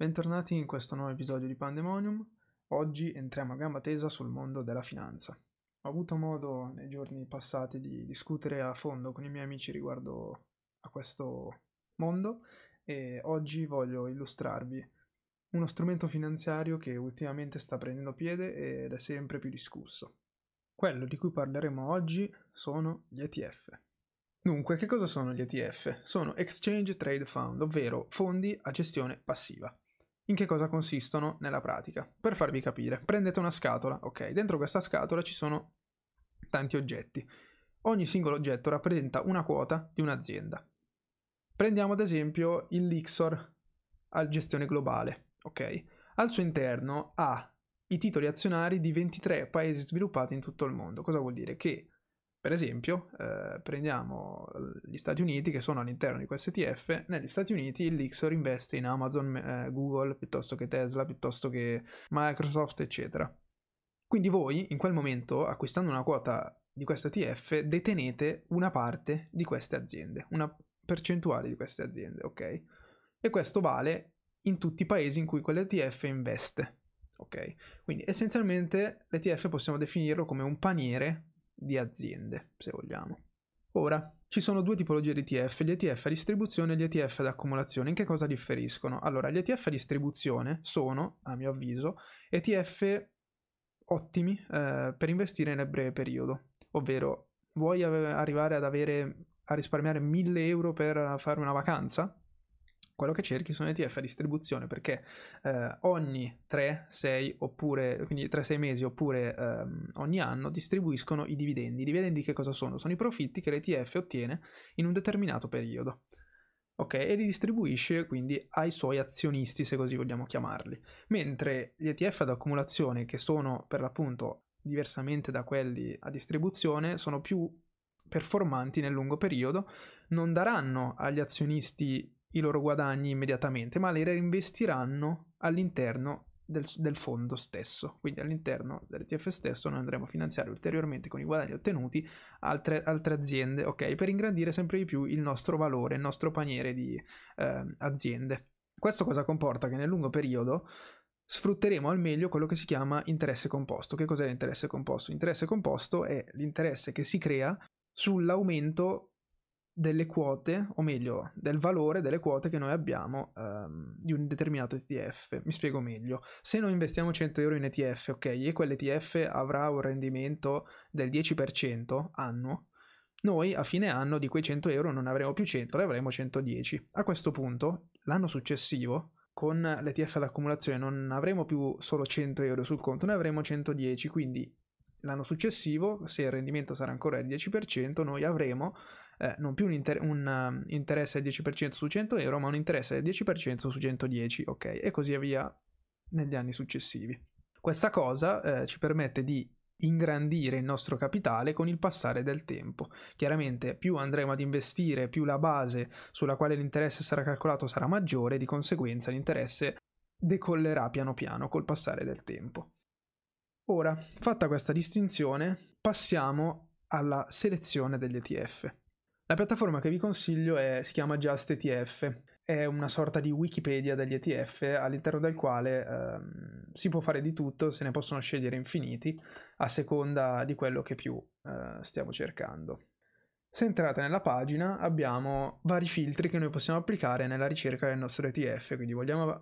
Bentornati in questo nuovo episodio di Pandemonium. Oggi entriamo a gamba tesa sul mondo della finanza. Ho avuto modo nei giorni passati di discutere a fondo con i miei amici riguardo a questo mondo e oggi voglio illustrarvi uno strumento finanziario che ultimamente sta prendendo piede ed è sempre più discusso. Quello di cui parleremo oggi sono gli ETF. Dunque, che cosa sono gli ETF? Sono Exchange Trade Fund, ovvero fondi a gestione passiva. In che cosa consistono nella pratica? Per farvi capire, prendete una scatola, ok? Dentro questa scatola ci sono tanti oggetti. Ogni singolo oggetto rappresenta una quota di un'azienda. Prendiamo ad esempio il Lyxor a gestione globale, ok? Al suo interno ha i titoli azionari di 23 paesi sviluppati in tutto il mondo. Cosa vuol dire? Che, per esempio, prendiamo gli Stati Uniti che sono all'interno di questo ETF. Negli Stati Uniti il Lyxor investe in Amazon, Google, piuttosto che Tesla, piuttosto che Microsoft, eccetera. Quindi voi, in quel momento, acquistando una quota di questo ETF, detenete una parte di queste aziende, una percentuale di queste aziende, ok? E questo vale in tutti i paesi in cui quell'ETF investe, ok? Quindi essenzialmente l'ETF possiamo definirlo come un paniere di aziende, se vogliamo. Ora, ci sono due tipologie di ETF, gli ETF a distribuzione e gli ETF ad accumulazione. In che cosa differiscono? Allora, gli ETF a distribuzione sono, a mio avviso, ETF ottimi per investire nel breve periodo, ovvero vuoi arrivare a risparmiare 1000 euro per fare una vacanza? Quello che cerchi sono ETF a distribuzione, perché ogni 3-6 mesi oppure ogni anno distribuiscono i dividendi. I dividendi che cosa sono? Sono i profitti che l'ETF ottiene in un determinato periodo, ok? E li distribuisce quindi ai suoi azionisti, se così vogliamo chiamarli. Mentre gli ETF ad accumulazione, che sono per l'appunto diversamente da quelli a distribuzione, sono più performanti nel lungo periodo, non daranno agli azionisti i loro guadagni immediatamente, ma li reinvestiranno all'interno del fondo stesso. Quindi all'interno dell'ETF stesso noi andremo a finanziare ulteriormente con i guadagni ottenuti altre aziende, ok? Per ingrandire sempre di più il nostro valore, il nostro paniere di aziende. Questo cosa comporta? Che nel lungo periodo sfrutteremo al meglio quello che si chiama interesse composto. Che cos'è l'interesse composto? L'interesse composto è l'interesse che si crea sull'aumento delle quote, o meglio del valore delle quote che noi abbiamo di un determinato ETF. Mi spiego meglio: se noi investiamo 100 euro in ETF, ok, e quell'ETF avrà un rendimento del 10% annuo, noi a fine anno di quei 100 euro non avremo più 100, ne avremo 110. A questo punto l'anno successivo con l'ETF ad accumulazione non avremo più solo 100 euro sul conto, ne avremo 110, quindi l'anno successivo, se il rendimento sarà ancora il 10%, noi avremo non più un interesse del 10% su 100 euro, ma un interesse del 10% su 110, ok? E così via negli anni successivi. Questa cosa ci permette di ingrandire il nostro capitale con il passare del tempo. Chiaramente più andremo ad investire, più la base sulla quale l'interesse sarà calcolato sarà maggiore, di conseguenza l'interesse decollerà piano piano col passare del tempo. Ora, fatta questa distinzione, passiamo alla selezione degli ETF. La piattaforma che vi consiglio si chiama Just ETF, è una sorta di Wikipedia degli ETF all'interno del quale si può fare di tutto, se ne possono scegliere infiniti a seconda di quello che più stiamo cercando. Se entrate nella pagina abbiamo vari filtri che noi possiamo applicare nella ricerca del nostro ETF, quindi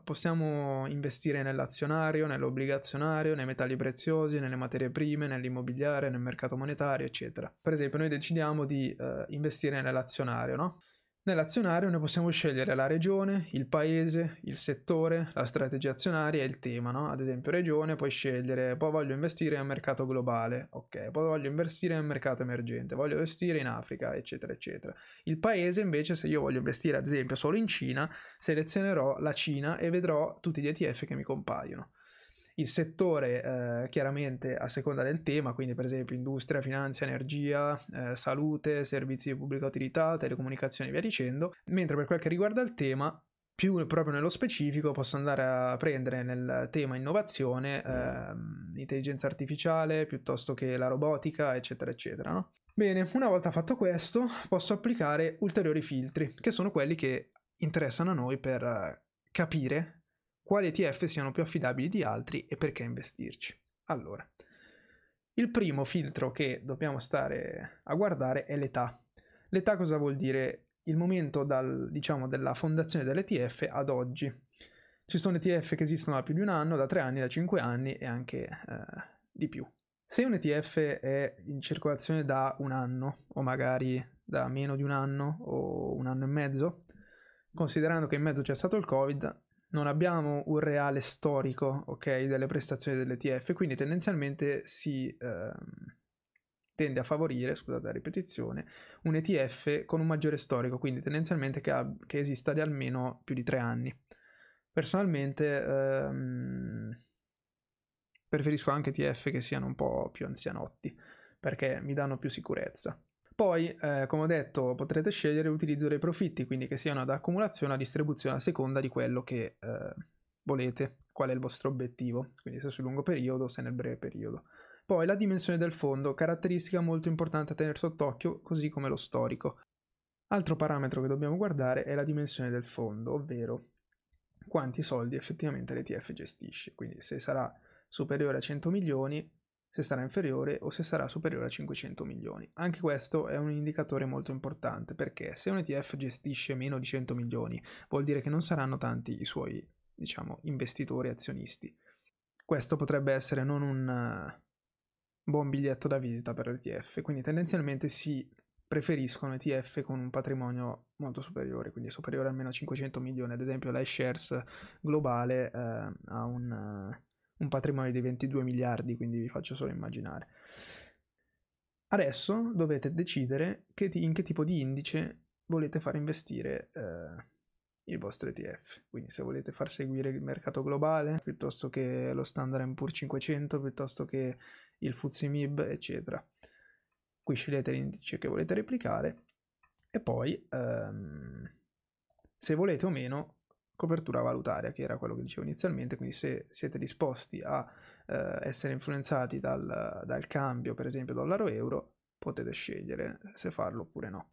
possiamo investire nell'azionario, nell'obbligazionario, nei metalli preziosi, nelle materie prime, nell'immobiliare, nel mercato monetario, eccetera. Per esempio noi decidiamo di investire nell'azionario, no? Nell'azionario noi possiamo scegliere la regione, il paese, il settore, la strategia azionaria e il tema, no? Ad esempio regione, puoi scegliere, poi voglio investire nel mercato globale, ok, poi voglio investire nel mercato emergente, voglio investire in Africa, eccetera, eccetera. Il paese invece, se io voglio investire ad esempio solo in Cina, selezionerò la Cina e vedrò tutti gli ETF che mi compaiono. Il settore chiaramente a seconda del tema, quindi per esempio industria, finanza, energia, salute, servizi di pubblica utilità, telecomunicazioni e via dicendo, mentre per quel che riguarda il tema, più proprio nello specifico, posso andare a prendere nel tema innovazione, intelligenza artificiale, piuttosto che la robotica, eccetera, eccetera, no? Bene, una volta fatto questo, posso applicare ulteriori filtri, che sono quelli che interessano a noi per capire quali ETF siano più affidabili di altri e perché investirci. Allora, il primo filtro che dobbiamo stare a guardare è l'età. L'età cosa vuol dire? Il momento dalla fondazione dell'ETF ad oggi. Ci sono ETF che esistono da più di un anno, da 3 anni, da 5 anni e anche di più. Se un ETF è in circolazione da un anno o magari da meno di un anno o un anno e mezzo, considerando che in mezzo c'è stato il Covid, non abbiamo un reale storico, ok, delle prestazioni dell'ETF, quindi tendenzialmente si tende a favorire, scusate la ripetizione, un ETF con un maggiore storico, quindi tendenzialmente che esista di almeno più di 3 anni. Personalmente preferisco anche ETF che siano un po' più anzianotti, perché mi danno più sicurezza. Poi, come ho detto, potrete scegliere l'utilizzo dei profitti, quindi che siano ad accumulazione o a distribuzione a seconda di quello che volete, qual è il vostro obiettivo, quindi se sul lungo periodo o se nel breve periodo. Poi la dimensione del fondo, caratteristica molto importante a tenere sott'occhio, così come lo storico. Altro parametro che dobbiamo guardare è la dimensione del fondo, ovvero quanti soldi effettivamente l'ETF gestisce, quindi se sarà superiore a 100 milioni, se sarà inferiore o se sarà superiore a 500 milioni. Anche questo è un indicatore molto importante, perché se un ETF gestisce meno di 100 milioni vuol dire che non saranno tanti i suoi, investitori azionisti. Questo potrebbe essere non un buon biglietto da visita per l'ETF, quindi tendenzialmente si preferiscono ETF con un patrimonio molto superiore, quindi superiore almeno a 500 milioni. Ad esempio l'iShares globale ha un patrimonio di 22 miliardi, quindi vi faccio solo immaginare. Adesso dovete decidere in che tipo di indice volete far investire il vostro ETF, quindi se volete far seguire il mercato globale piuttosto che lo Standard & Poor's 500, piuttosto che il FTSE MIB, eccetera. Qui scegliete l'indice che volete replicare e poi se volete o meno copertura valutaria, che era quello che dicevo inizialmente, quindi se siete disposti a essere influenzati dal cambio, per esempio dollaro-euro, potete scegliere se farlo oppure no.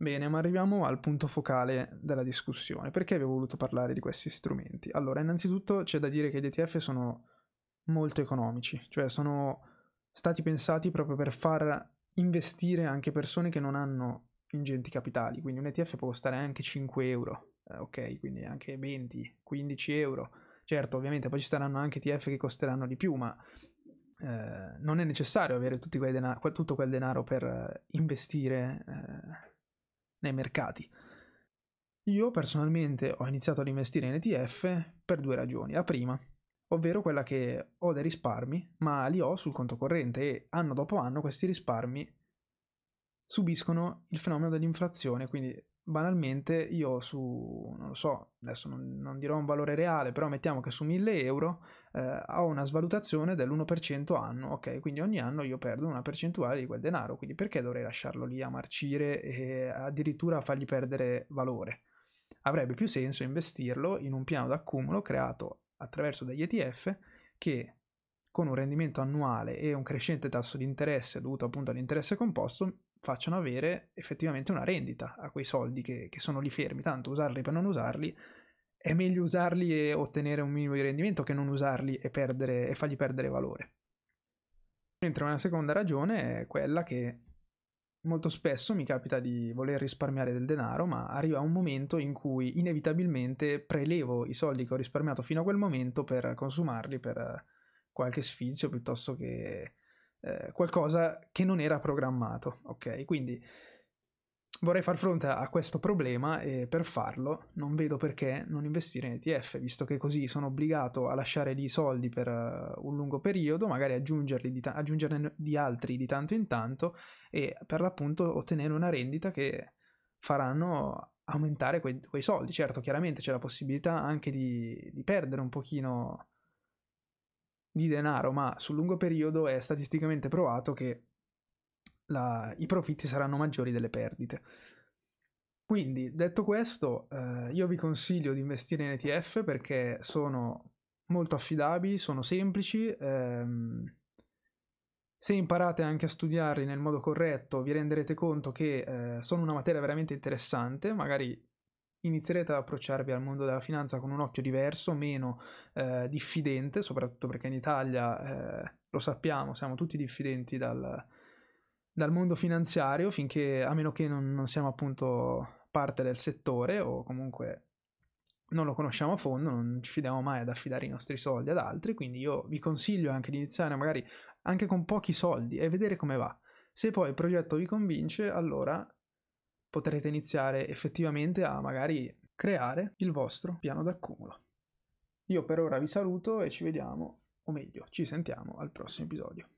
Bene, ma arriviamo al punto focale della discussione. Perché vi ho voluto parlare di questi strumenti? Allora, innanzitutto c'è da dire che gli ETF sono molto economici, cioè sono stati pensati proprio per far investire anche persone che non hanno ingenti capitali, quindi un ETF può costare anche 5 euro, ok, quindi anche 20, 15 euro. Certo, ovviamente poi ci saranno anche ETF che costeranno di più, ma non è necessario avere tutto quel denaro per investire nei mercati. Io personalmente ho iniziato ad investire in ETF per 2 ragioni. La prima, ovvero quella che ho dei risparmi, ma li ho sul conto corrente e anno dopo anno questi risparmi subiscono il fenomeno dell'inflazione, quindi banalmente io non lo so, adesso non dirò un valore reale, però mettiamo che su 1000 euro ho una svalutazione dell'1% anno, ok? Quindi ogni anno io perdo una percentuale di quel denaro, quindi perché dovrei lasciarlo lì a marcire e addirittura a fargli perdere valore? Avrebbe più senso investirlo in un piano d'accumulo creato attraverso degli ETF che, con un rendimento annuale e un crescente tasso di interesse dovuto appunto all'interesse composto, facciano avere effettivamente una rendita a quei soldi che sono lì fermi. Tanto usarli per non usarli, è meglio usarli e ottenere un minimo di rendimento che non usarli e fargli perdere valore. Mentre una seconda ragione è quella che molto spesso mi capita di voler risparmiare del denaro, ma arriva un momento in cui inevitabilmente prelevo i soldi che ho risparmiato fino a quel momento per consumarli per qualche sfizio, piuttosto che qualcosa che non era programmato, ok? Quindi vorrei far fronte a questo problema e per farlo non vedo perché non investire in ETF, visto che così sono obbligato a lasciare lì i soldi per un lungo periodo, magari aggiungerne di altri di tanto in tanto e per l'appunto ottenere una rendita che faranno aumentare quei soldi. Certo, chiaramente c'è la possibilità anche di perdere un pochino di denaro, ma sul lungo periodo è statisticamente provato che i profitti saranno maggiori delle perdite. Quindi, detto questo, io vi consiglio di investire in ETF perché sono molto affidabili, sono semplici, se imparate anche a studiarli nel modo corretto vi renderete conto che sono una materia veramente interessante. Magari inizierete ad approcciarvi al mondo della finanza con un occhio diverso, meno diffidente, soprattutto perché in Italia, lo sappiamo, siamo tutti diffidenti dal mondo finanziario, finché, a meno che non siamo appunto parte del settore o comunque non lo conosciamo a fondo, non ci fidiamo mai ad affidare i nostri soldi ad altri. Quindi io vi consiglio anche di iniziare magari anche con pochi soldi e vedere come va. Se poi il progetto vi convince, allora potrete iniziare effettivamente a magari creare il vostro piano d'accumulo. Io per ora vi saluto e ci vediamo, o meglio, ci sentiamo al prossimo episodio.